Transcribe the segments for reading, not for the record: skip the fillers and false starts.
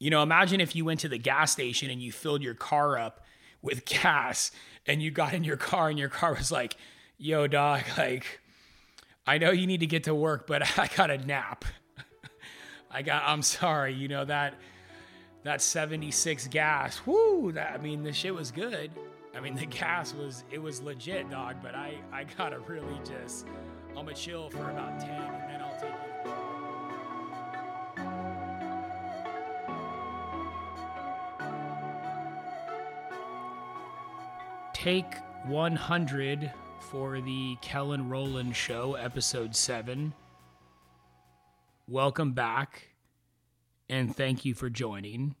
You know, imagine if you went to the gas station and you filled your car up with gas and you got in your car and your car was like, yo, dog, like, I know you need to get to work, but I got a nap. I'm sorry, you know, that 76 gas, whoo, the shit was good. I mean, the gas was legit, dog, but I gotta really just, I'm gonna chill for about 10 and then I'll take it. Take 100 for the Kellen Roland Show, episode 7. Welcome back, and thank you for joining.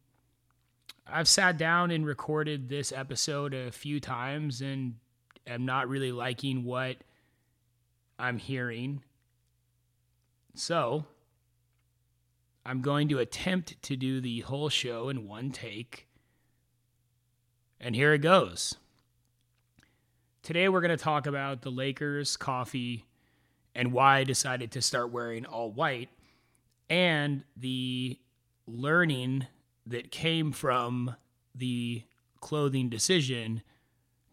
I've sat down and recorded this episode a few times and am not really liking what I'm hearing. So, I'm going to attempt to do the whole show in one take. And here it goes. Today we're going to talk about the Lakers, coffee, and why I decided to start wearing all white, and the learning that came from the clothing decision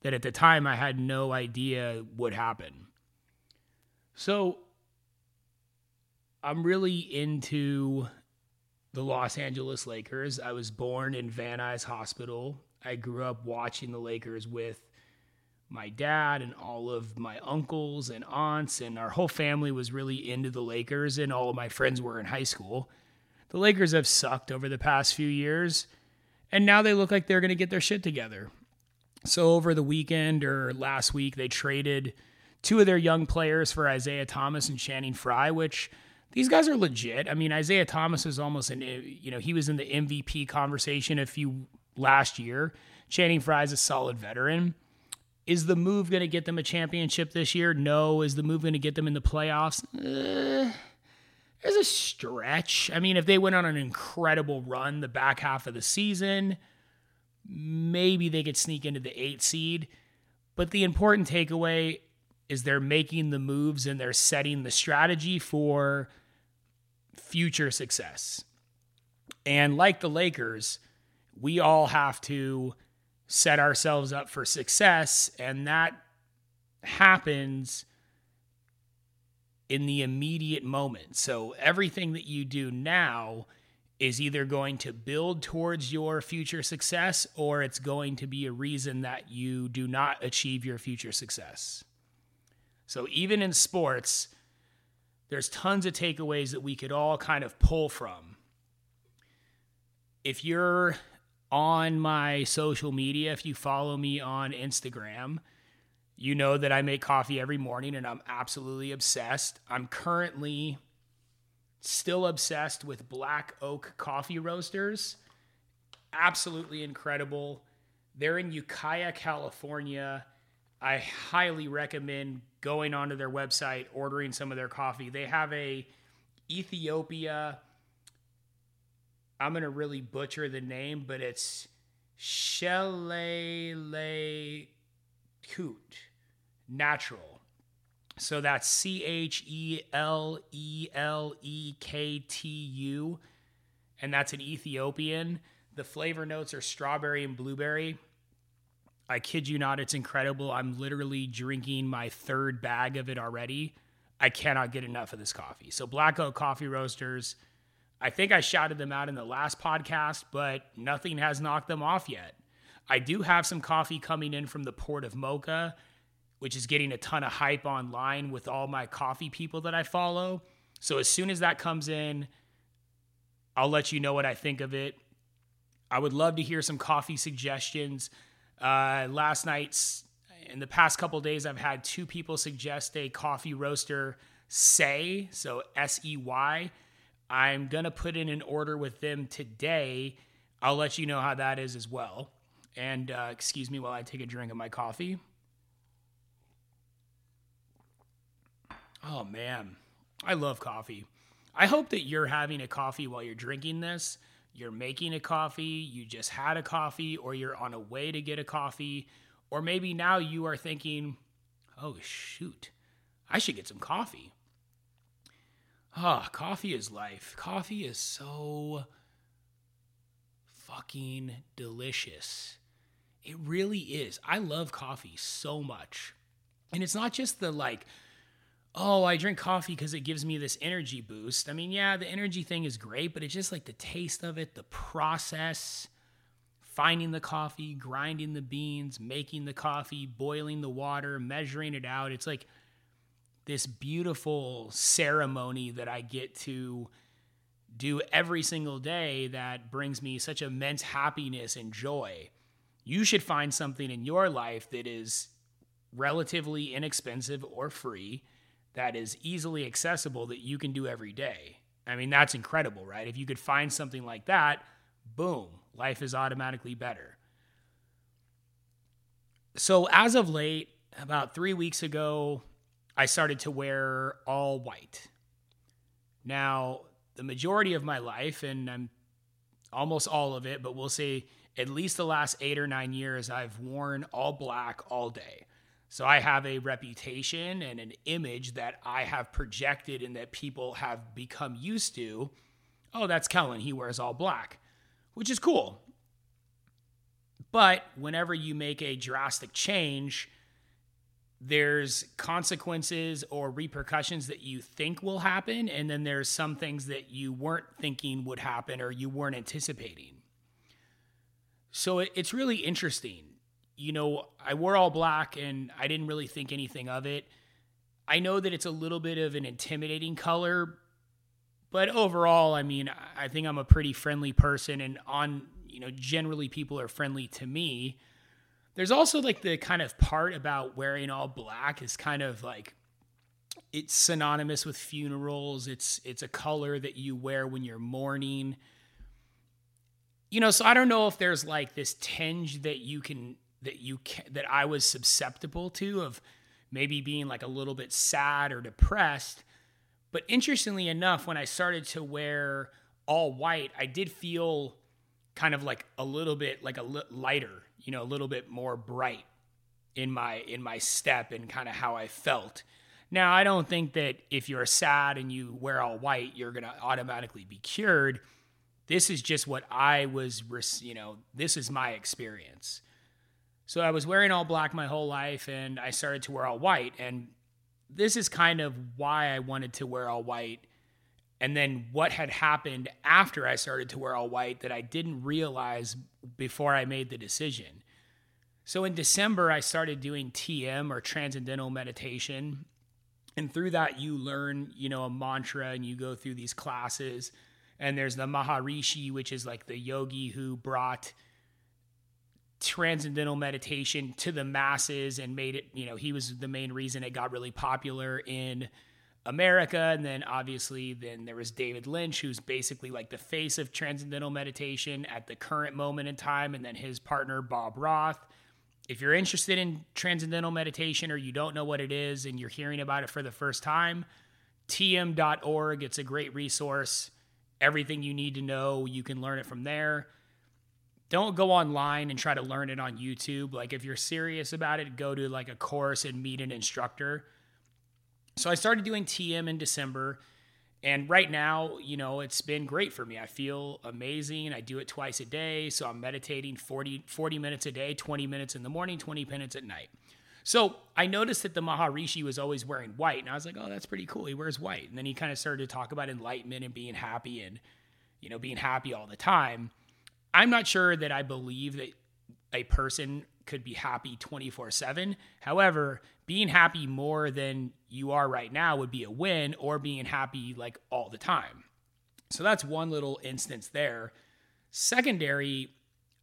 that at the time I had no idea would happen. So I'm really into the Los Angeles Lakers. I was born in Van Nuys Hospital. I grew up watching the Lakers with my dad and all of my uncles and aunts, and our whole family was really into the Lakers, and all of my friends were in high school. The Lakers have sucked over the past few years, and now they look like they're going to get their shit together. So over the weekend or last week, they traded two of their young players for Isaiah Thomas and Channing Frye, which these guys are legit. I mean, Isaiah Thomas is almost he was in the MVP conversation last year. Channing Frye is a solid veteran. Is the move going to get them a championship this year? No. Is the move going to get them in the playoffs? There's a stretch. I mean, if they went on an incredible run the back half of the season, maybe they could sneak into the 8th seed. But the important takeaway is they're making the moves and they're setting the strategy for future success. And like the Lakers, we all have to set ourselves up for success, and that happens in the immediate moment. So everything that you do now is either going to build towards your future success, or it's going to be a reason that you do not achieve your future success. So even in sports, there's tons of takeaways that we could all kind of pull from. If you're on my social media, if you follow me on Instagram, you know that I make coffee every morning and I'm absolutely obsessed. I'm currently still obsessed with Black Oak Coffee Roasters. Absolutely incredible. They're in Izakaya, California. I highly recommend going onto their website, ordering some of their coffee. They have a Ethiopia, I'm going to really butcher the name, but it's Chelelektu natural. So that's Chelelektu, and that's an Ethiopian. The flavor notes are strawberry and blueberry. I kid you not, it's incredible. I'm literally drinking my third bag of it already. I cannot get enough of this coffee. So Black Oak Coffee Roasters, I think I shouted them out in the last podcast, but nothing has knocked them off yet. I do have some coffee coming in from the Port of Mocha, which is getting a ton of hype online with all my coffee people that I follow. So as soon as that comes in, I'll let you know what I think of it. I would love to hear some coffee suggestions. In the past couple days, I've had two people suggest a coffee roaster, Say, so Sey. I'm going to put in an order with them today. I'll let you know how that is as well. And excuse me while I take a drink of my coffee. Oh, man. I love coffee. I hope that you're having a coffee while you're drinking this. You're making a coffee, you just had a coffee, or you're on a way to get a coffee. Or maybe now you are thinking, oh, shoot, I should get some coffee. Ah, coffee is life. Coffee is so fucking delicious. It really is. I love coffee so much. And it's not just the like, oh, I drink coffee because it gives me this energy boost. I mean, yeah, the energy thing is great, but it's just like the taste of it, the process, finding the coffee, grinding the beans, making the coffee, boiling the water, measuring it out. It's like this beautiful ceremony that I get to do every single day that brings me such immense happiness and joy. You should find something in your life that is relatively inexpensive or free, that is easily accessible, that you can do every day. I mean, that's incredible, right? If you could find something like that, boom, life is automatically better. So as of late, about 3 weeks ago, I started to wear all white. Now, the majority of my life, and I'm almost all of it, but we'll say at least the last 8 or 9 years, I've worn all black all day. So I have a reputation and an image that I have projected and that people have become used to. Oh, that's Kellen. He wears all black, which is cool. But whenever you make a drastic change, there's consequences or repercussions that you think will happen, and then there's some things that you weren't thinking would happen or you weren't anticipating. So it's really interesting. You know, I wore all black and I didn't really think anything of it. I know that it's a little bit of an intimidating color, but overall, I mean, I think I'm a pretty friendly person, and generally people are friendly to me. There's also like the kind of part about wearing all black is kind of like, it's synonymous with funerals. It's a color that you wear when you're mourning. You know, so I don't know if there's like this tinge that I was susceptible to, of maybe being like a little bit sad or depressed. But interestingly enough, when I started to wear all white, I did feel kind of like a little bit like lighter, you know, a little bit more bright in my step and kind of how I felt. Now, I don't think that if you're sad and you wear all white, you're going to automatically be cured. This is just what I was, this is my experience. So I was wearing all black my whole life, and I started to wear all white. And this is kind of why I wanted to wear all white. And then what had happened after I started to wear all white that I didn't realize before I made the decision. So in December, I started doing TM, or Transcendental Meditation. And through that, you learn, a mantra, and you go through these classes. And there's the Maharishi, which is like the yogi who brought Transcendental Meditation to the masses and made it, he was the main reason it got really popular in America. And then obviously there was David Lynch, who's basically like the face of Transcendental Meditation at the current moment in time. And then his partner, Bob Roth. If you're interested in Transcendental Meditation, or you don't know what it is and you're hearing about it for the first time, tm.org, it's a great resource. Everything you need to know, you can learn it from there. Don't go online and try to learn it on YouTube. Like, if you're serious about it, go to like a course and meet an instructor. So I started doing TM in December, and right now, it's been great for me. I feel amazing. I do it twice a day. So I'm meditating 40 minutes a day, 20 minutes in the morning, 20 minutes at night. So I noticed that the Maharishi was always wearing white, and I was like, oh, that's pretty cool. He wears white. And then he kind of started to talk about enlightenment and being happy and, being happy all the time. I'm not sure that I believe that a person could be happy 24/7. However, being happy more than you are right now would be a win, or being happy like all the time. So that's one little instance there. Secondary,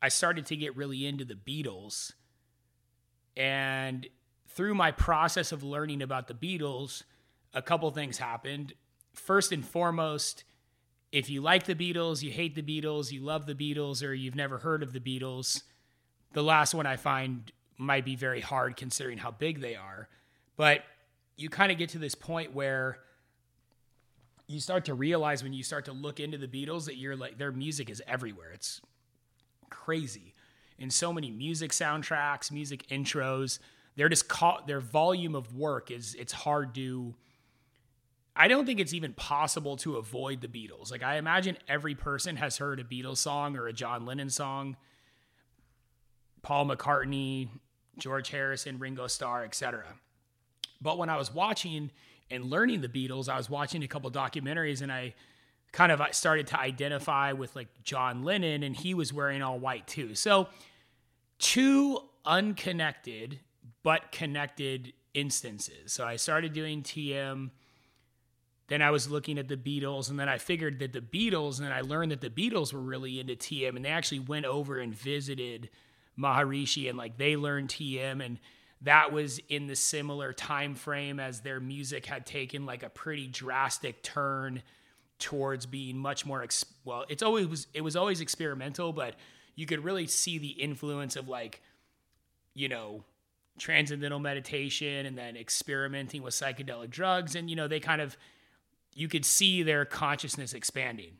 I started to get really into the Beatles. And through my process of learning about the Beatles, a couple things happened. First and foremost, if you like the Beatles, you hate the Beatles, you love the Beatles, or you've never heard of the Beatles, the last one I find might be very hard considering how big they are. But you kind of get to this point where you start to realize, when you start to look into the Beatles, that you're like, their music is everywhere. It's crazy. In so many music soundtracks, music intros, their volume of work it's hard to I don't think it's even possible to avoid the Beatles. Like, I imagine every person has heard a Beatles song or a John Lennon song, Paul McCartney, George Harrison, Ringo Starr, etc. But when I was watching and learning the Beatles, I was watching a couple documentaries, and I kind of started to identify with, like, John Lennon, and he was wearing all white too. So two unconnected but connected instances. So I started doing TM. Then I was looking at the Beatles, and then I figured that the Beatles, and then I learned that the Beatles were really into TM, and they actually went over and visited Maharishi, and like they learned TM, and that was in the similar time frame as their music had taken like a pretty drastic turn towards being much more it was always experimental, but you could really see the influence of, like, you know, Transcendental Meditation and then experimenting with psychedelic drugs, and, you know, they kind of, you could see their consciousness expanding.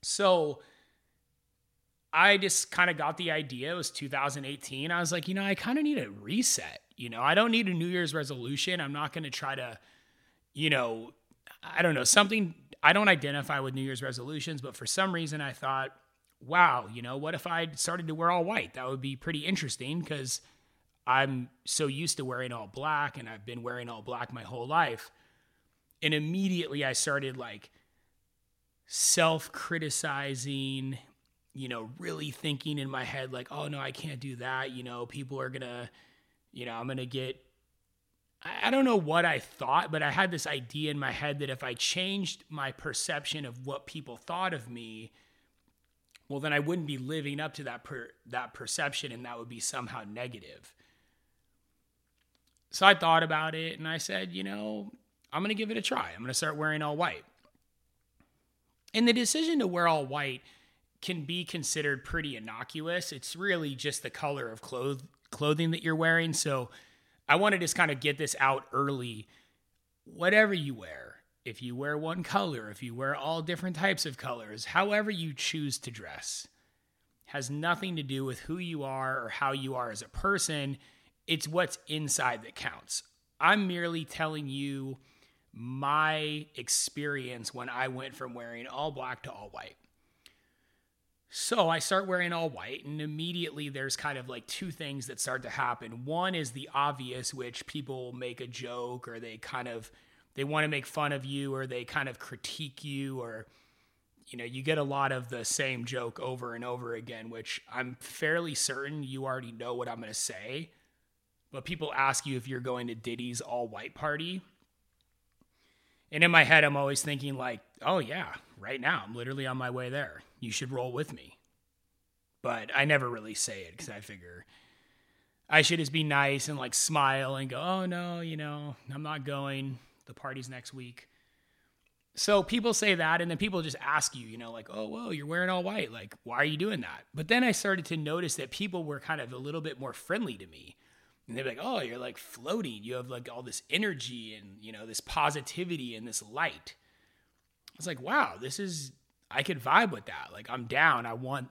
So I just kind of got the idea. It was 2018. I was like, you know, I kind of need a reset. You know, I don't need a New Year's resolution. I'm not going to try to, you know, I don't know, something. I don't identify with New Year's resolutions, but for some reason I thought, wow, you know, what if I started to wear all white? That would be pretty interesting, because I'm so used to wearing all black, and I've been wearing all black my whole life. And immediately I started, like, self-criticizing, you know, really thinking in my head, like, oh no, I can't do that. You know, people are gonna, you know, I'm gonna get, I don't know what I thought, but I had this idea in my head that if I changed my perception of what people thought of me, well, then I wouldn't be living up to that perception, and that would be somehow negative. So I thought about it, and I said, you know, I'm going to give it a try. I'm going to start wearing all white. And the decision to wear all white can be considered pretty innocuous. It's really just the color of clothing that you're wearing. So I want to just kind of get this out early. Whatever you wear, if you wear one color, if you wear all different types of colors, however you choose to dress, has nothing to do with who you are or how you are as a person. It's what's inside that counts. I'm merely telling you my experience when I went from wearing all black to all white. So I start wearing all white, and immediately there's kind of like two things that start to happen. One is the obvious, which people make a joke, or they want to make fun of you, or they kind of critique you, or, you know, you get a lot of the same joke over and over again, which I'm fairly certain you already know what I'm going to say. But people ask you if you're going to Diddy's all-white party. And in my head, I'm always thinking, like, oh yeah, right now, I'm literally on my way there. You should roll with me. But I never really say it, because I figure I should just be nice and, like, smile and go, oh no, you know, I'm not going. The party's next week. So people say that, and then people just ask you, you know, like, oh, whoa, you're wearing all white. Like, why are you doing that? But then I started to notice that people were kind of a little bit more friendly to me. And they're like, oh, you're like floating. You have like all this energy and, you know, this positivity and this light. I was like, wow, I could vibe with that. Like, I'm down. I want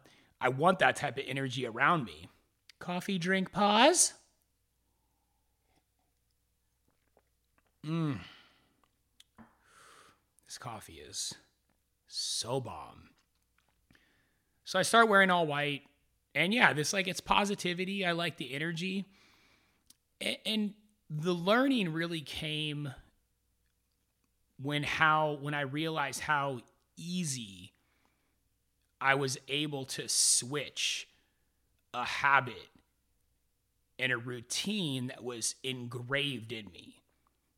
that type of energy around me. Coffee, drink, pause. This coffee is so bomb. So I start wearing all white, and yeah, this, like, it's positivity. I like the energy. And the learning really came when I realized how easy I was able to switch a habit and a routine that was engraved in me.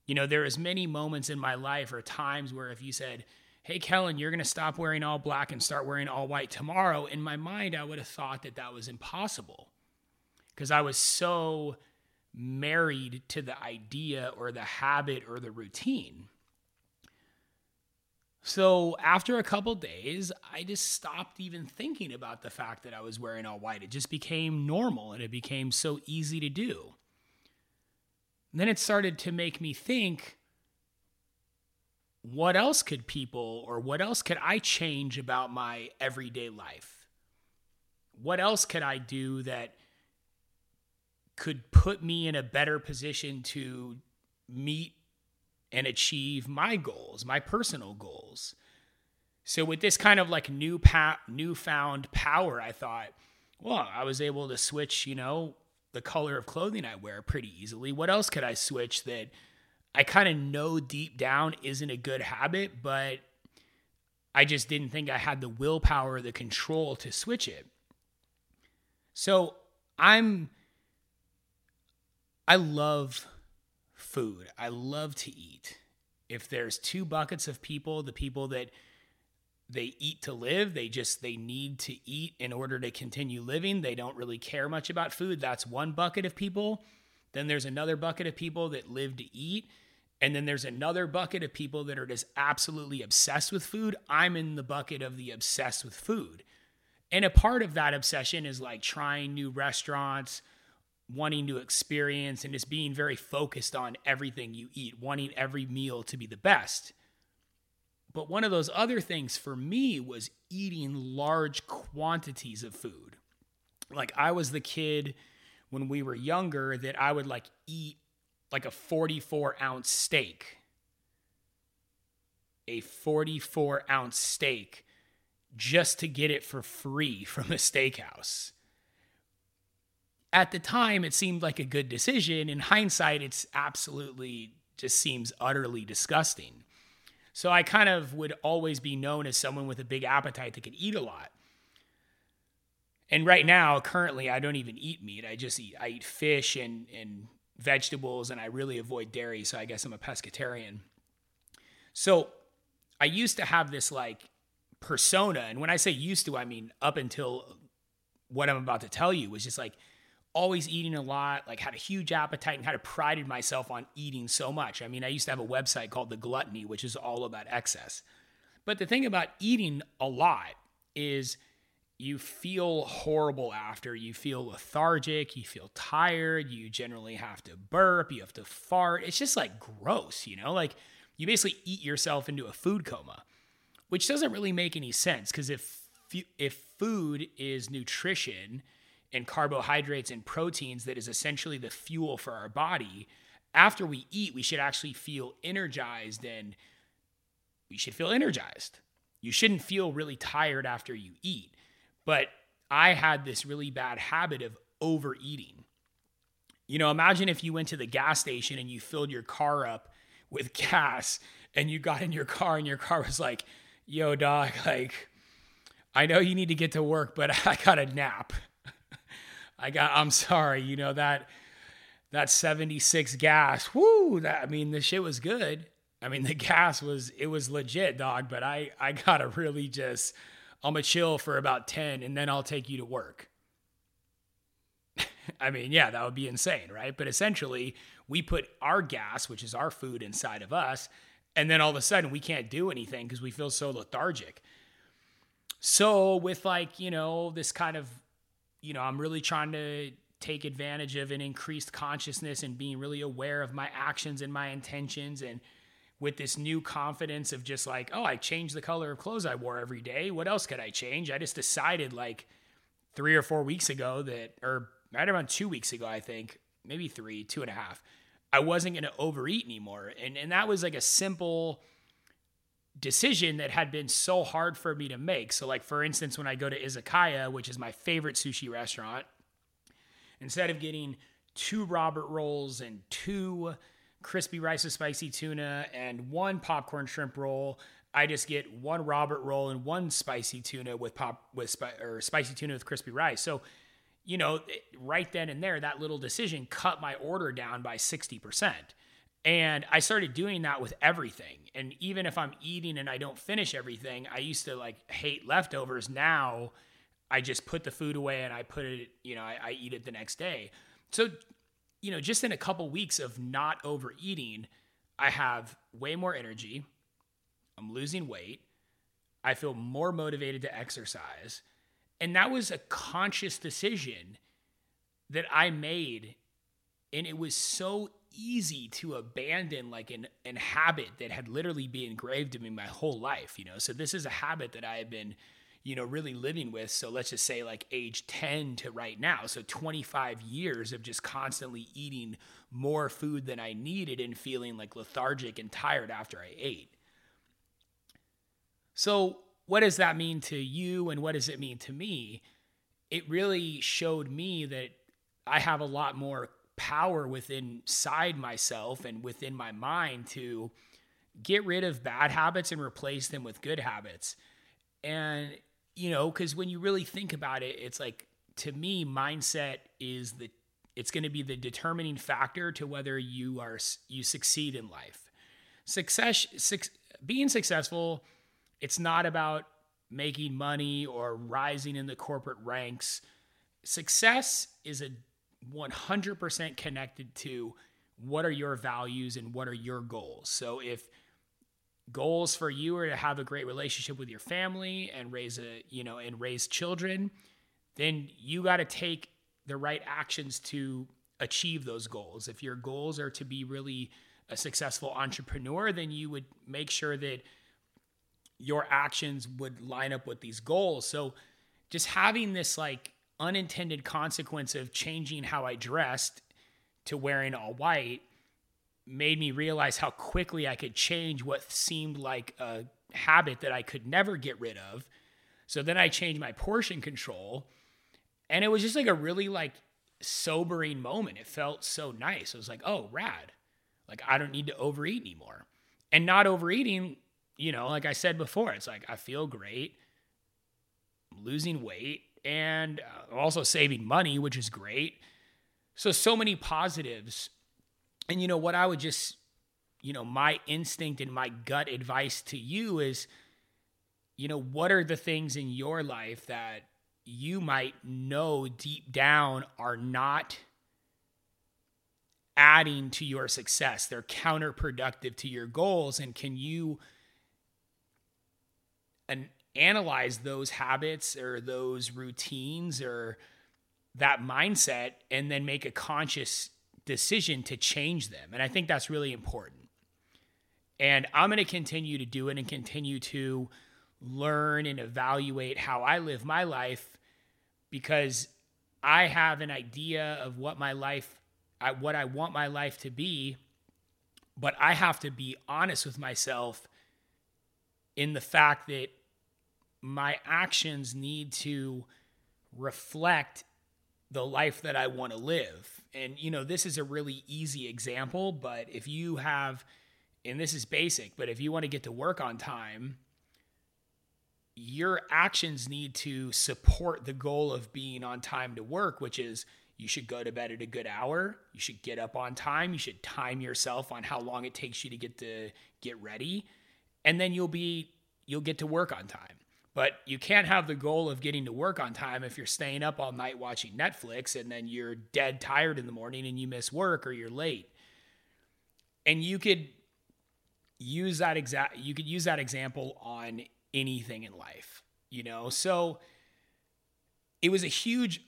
You know, there was many moments in my life or times where if you said, hey, Kellen, you're going to stop wearing all black and start wearing all white tomorrow, in my mind, I would have thought that that was impossible, because I was so married to the idea or the habit or the routine. So after a couple days, I just stopped even thinking about the fact that I was wearing all white. It just became normal, and it became so easy to do. And then it started to make me think, what else could people, or what else could I change about my everyday life? What else could I do that could put me in a better position to meet and achieve my goals, my personal goals. So with this kind of like newfound power, I thought, well, I was able to switch, you know, the color of clothing I wear pretty easily. What else could I switch that I kind of know deep down isn't a good habit, but I just didn't think I had the willpower, the control to switch it. So I love food. I love to eat. If there's two buckets of people, the people that they eat to live, they need to eat in order to continue living. They don't really care much about food. That's one bucket of people. Then there's another bucket of people that live to eat. And then there's another bucket of people that are just absolutely obsessed with food. I'm in the bucket of the obsessed with food. And a part of that obsession is like trying new restaurants, wanting to experience, and just being very focused on everything you eat, wanting every meal to be the best. But one of those other things for me was eating large quantities of food. Like I was the kid when we were younger that I would like eat like a 44-ounce steak. A 44-ounce steak just to get it for free from a steakhouse. At the time, it seemed like a good decision. In hindsight, it's absolutely just seems utterly disgusting. So I kind of would always be known as someone with a big appetite that could eat a lot. And right now, currently, I don't even eat meat. I eat fish and vegetables, and I really avoid dairy, so I guess I'm a pescatarian. So I used to have this like persona, and when I say used to, I mean up until what I'm about to tell you, was just like always eating a lot, like had a huge appetite and kind of prided myself on eating so much. I mean, I used to have a website called The Gluttony, which is all about excess. But the thing about eating a lot is you feel horrible after. You feel lethargic, you feel tired, you generally have to burp, you have to fart. It's just like gross, you know? Like you basically eat yourself into a food coma, which doesn't really make any sense, because if food is nutrition and carbohydrates and proteins that is essentially the fuel for our body, after we eat, we should actually feel energized, and we should feel energized. You shouldn't feel really tired after you eat. But I had this really bad habit of overeating. You know, imagine if you went to the gas station and you filled your car up with gas and you got in your car and your car was like, yo, dog, like, I know you need to get to work, but I got a nap. I'm sorry, you know, that 76 gas, whoo, the shit was good. I mean, the gas was legit, dog, but I got to really just... I'm going to chill for about 10 and then I'll take you to work. I mean, yeah, that would be insane, right? But essentially, we put our gas, which is our food, inside of us, and then all of a sudden we can't do anything because we feel so lethargic. So with like, you know, this kind of, you know, I'm really trying to take advantage of an increased consciousness and being really aware of my actions and my intentions, and with this new confidence of just like, oh, I changed the color of clothes I wore every day. What else could I change? I just decided like 3 or 4 weeks ago that, or right around 2 weeks ago, I think, maybe 2.5, I wasn't going to overeat anymore. And that was like a simple decision that had been so hard for me to make. So like, for instance, when I go to Izakaya, which is my favorite sushi restaurant, instead of getting 2 ramen rolls and 2 crispy rice with spicy tuna and 1 popcorn shrimp roll, I just get 1 ramen roll and 1 spicy tuna or spicy tuna with crispy rice. So, you know, right then and there, that little decision cut my order down by 60%. And I started doing that with everything. And even if I'm eating and I don't finish everything, I used to like hate leftovers. Now I just put the food away and I put it, you know, I eat it the next day. So, you know, just in a couple weeks of not overeating, I have way more energy. I'm losing weight. I feel more motivated to exercise. And that was a conscious decision that I made. And it was so easy to abandon like an habit that had literally been engraved in me my whole life, you know? So this is a habit that I have been, you know, really living with. So let's just say like age 10 to right now. So 25 years of just constantly eating more food than I needed and feeling like lethargic and tired after I ate. So what does that mean to you and what does it mean to me? It really showed me that I have a lot more power within inside myself and within my mind to get rid of bad habits and replace them with good habits. And, you know, because when you really think about it, it's like, to me, mindset is it's going to be the determining factor to whether you succeed in life. Being successful, it's not about making money or rising in the corporate ranks. Success is 100% connected to what are your values and what are your goals. So if goals for you are to have a great relationship with your family and raise children, then you got to take the right actions to achieve those goals. If your goals are to be really a successful entrepreneur, then you would make sure that your actions would line up with these goals. So just having this like unintended consequence of changing how I dressed to wearing all white made me realize how quickly I could change what seemed like a habit that I could never get rid of. So then I changed my portion control, and it was just like a really like sobering moment. It felt so nice. It was like, oh, rad. Like I don't need to overeat anymore. And not overeating, you know, like I said before, it's like I feel great, I'm losing weight, and also saving money, which is great. So many positives. And, you know, what I would just, you know, my instinct and my gut advice to you is, you know, what are the things in your life that you might know deep down are not adding to your success? They're counterproductive to your goals. And can you analyze those habits or those routines or that mindset and then make a conscious decision to change them? And I think that's really important. And I'm going to continue to do it and continue to learn and evaluate how I live my life, because I have an idea of what I want my life to be, but I have to be honest with myself in the fact that my actions need to reflect the life that I want to live. And, you know, this is a really easy example, but if you have, and this is basic, but if you want to get to work on time, your actions need to support the goal of being on time to work, which is you should go to bed at a good hour, you should get up on time, you should time yourself on how long it takes you to get ready, and then you'll get to work on time. But you can't have the goal of getting to work on time if you're staying up all night watching Netflix and then you're dead tired in the morning and you miss work or you're late. And you could use that example on anything in life, you know? So it was a huge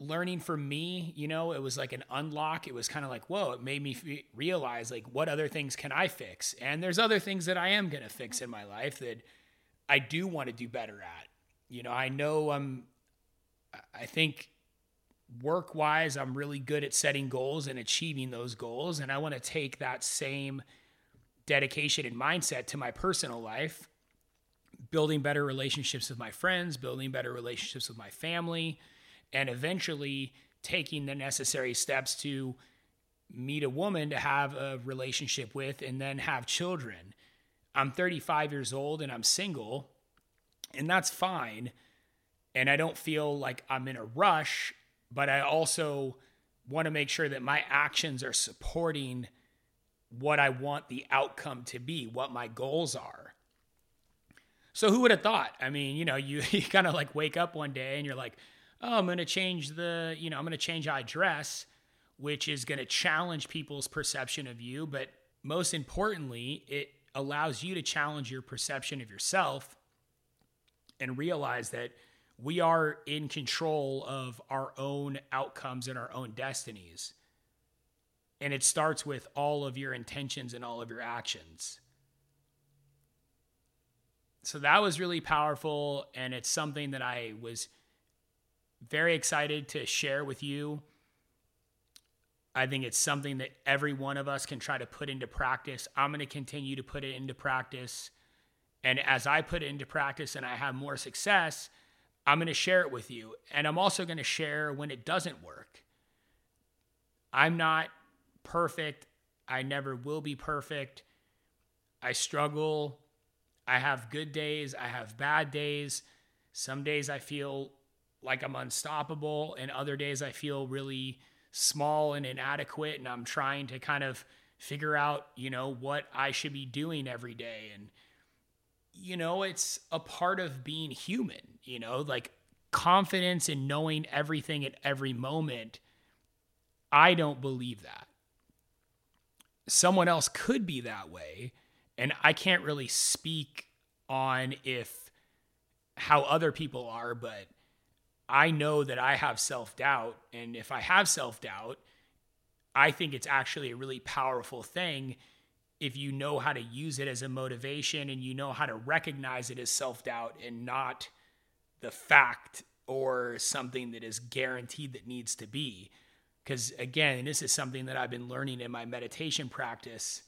learning for me, you know, it was like an unlock. It was kind of like, whoa, it made me realize like what other things can I fix? And there's other things that I am going to fix in my life that I do want to do better at. You know, I know I think work-wise, I'm really good at setting goals and achieving those goals. And I want to take that same dedication and mindset to my personal life, building better relationships with my friends, building better relationships with my family, and eventually taking the necessary steps to meet a woman to have a relationship with and then have children. I'm 35 years old and I'm single, and that's fine. And I don't feel like I'm in a rush, but I also want to make sure that my actions are supporting what I want the outcome to be, what my goals are. So who would have thought? I mean, you know, you kind of like wake up one day and you're like, oh, I'm going to change how I dress, which is going to challenge people's perception of you. But most importantly, it allows you to challenge your perception of yourself and realize that we are in control of our own outcomes and our own destinies. And it starts with all of your intentions and all of your actions. So that was really powerful, and it's something that I was very excited to share with you. I think it's something that every one of us can try to put into practice. I'm going to continue to put it into practice. And as I put it into practice and I have more success, I'm going to share it with you. And I'm also going to share when it doesn't work. I'm not perfect. I never will be perfect. I struggle. I have good days. I have bad days. Some days I feel like I'm unstoppable, and other days I feel really small and inadequate, and I'm trying to kind of figure out, what I should be doing every day. And, it's a part of being human, like confidence in knowing everything at every moment. I don't believe that. Someone else could be that way, and I can't really speak on how other people are, but I know that I have self-doubt, and if I have self-doubt, I think it's actually a really powerful thing if you know how to use it as a motivation and you know how to recognize it as self-doubt and not the fact or something that is guaranteed that needs to be. Because again, this is something that I've been learning in my meditation practice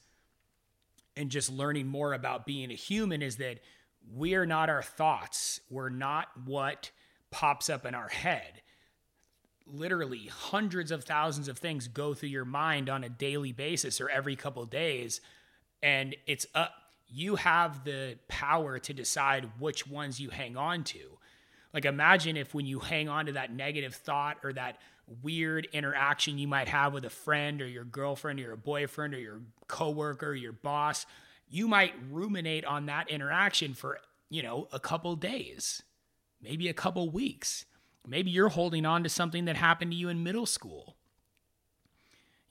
and just learning more about being a human, is that we're not our thoughts. We're not what pops up in our head. Literally hundreds of thousands of things go through your mind on a daily basis or every couple of days. And it's up. You have the power to decide which ones you hang on to. Like, imagine if when you hang on to that negative thought or that weird interaction you might have with a friend or your girlfriend or your boyfriend or your coworker, or your boss, you might ruminate on that interaction for, a couple of days. Maybe a couple weeks. Maybe you're holding on to something that happened to you in middle school.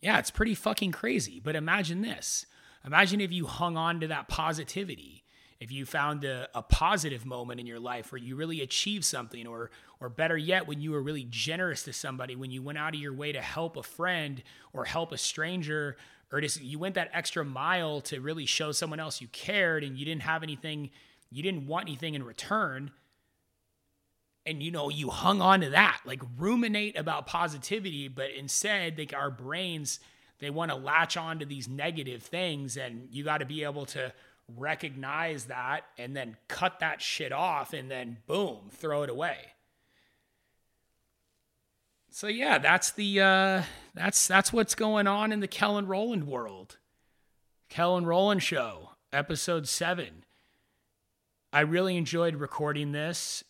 Yeah, it's pretty fucking crazy. But imagine this. Imagine if you hung on to that positivity. If you found a positive moment in your life where you really achieved something, or better yet, when you were really generous to somebody, when you went out of your way to help a friend or help a stranger, or just you went that extra mile to really show someone else you cared, and you didn't want anything in return. And, you hung on to that, like ruminate about positivity, but instead our brains, they want to latch on to these negative things, and you got to be able to recognize that and then cut that shit off and then boom, throw it away. So yeah, that's the, that's what's going on in the Kellen Roland world. Kellen Roland Show, episode 7. I really enjoyed recording this.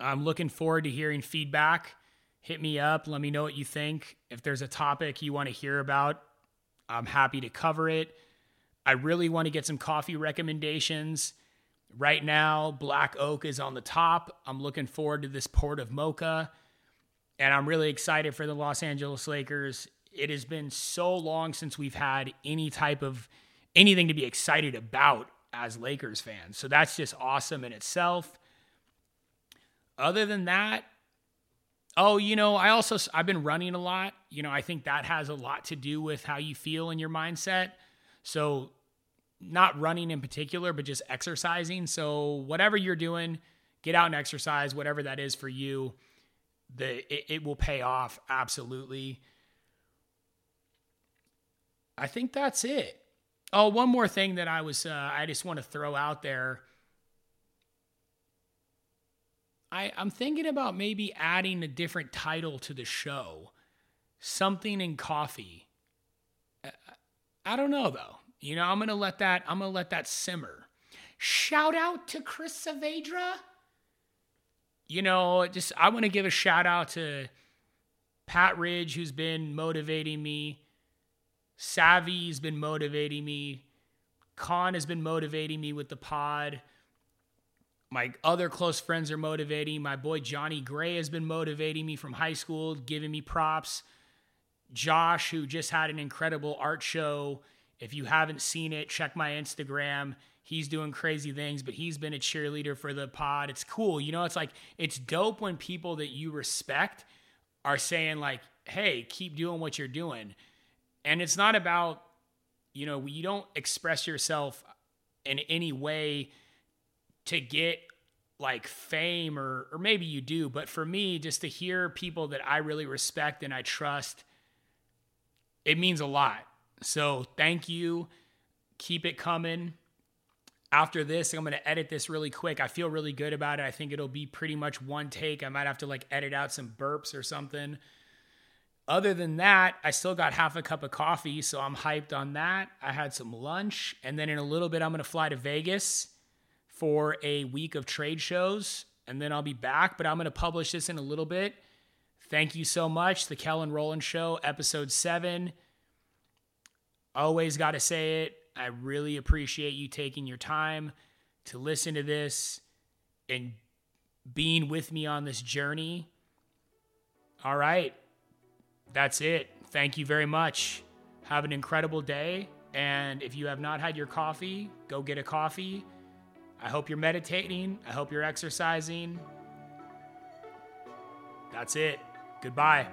I'm looking forward to hearing feedback. Hit me up. Let me know what you think. If there's a topic you want to hear about, I'm happy to cover it. I really want to get some coffee recommendations. Right now, Black Oak is on the top. I'm looking forward to this Port of Mocha. And I'm really excited for the Los Angeles Lakers. It has been so long since we've had any type of anything to be excited about as Lakers fans. So that's just awesome in itself. Other than that, I've been running a lot. I think that has a lot to do with how you feel and your mindset. So not running in particular, but just exercising. So whatever you're doing, get out and exercise, whatever that is for you, it will pay off. Absolutely. I think that's it. Oh, one more thing that I just want to throw out there. I'm thinking about maybe adding a different title to the show. Something in coffee. I don't know though. I'm going to let that simmer. Shout out to Chris Saavedra. I want to give a shout out to Pat Ridge, who's been motivating me. Savvy's been motivating me. Khan has been motivating me with the pod. My other close friends are motivating. My boy Johnny Gray has been motivating me from high school, giving me props. Josh, who just had an incredible art show. If you haven't seen it, check my Instagram. He's doing crazy things, but he's been a cheerleader for the pod. It's cool. It's dope when people that you respect are saying hey, keep doing what you're doing. And it's not about, you don't express yourself in any way to get like fame, or maybe you do, but for me, just to hear people that I really respect and I trust, it means a lot. So thank you. Keep it coming. After this, I'm going to edit this really quick. I feel really good about it. I think it'll be pretty much one take. I might have to like edit out some burps or something. Other than that, I still got half a cup of coffee, so I'm hyped on that. I had some lunch, and then in a little bit, I'm going to fly to Vegas for a week of trade shows, and then I'll be back, but I'm going to publish this in a little bit. Thank you so much. The Kellen Roland Show, episode 7. Always got to say it. I really appreciate you taking your time to listen to this and being with me on this journey. All right. That's it. Thank you very much. Have an incredible day. And if you have not had your coffee, go get a coffee. I hope you're meditating. I hope you're exercising. That's it. Goodbye.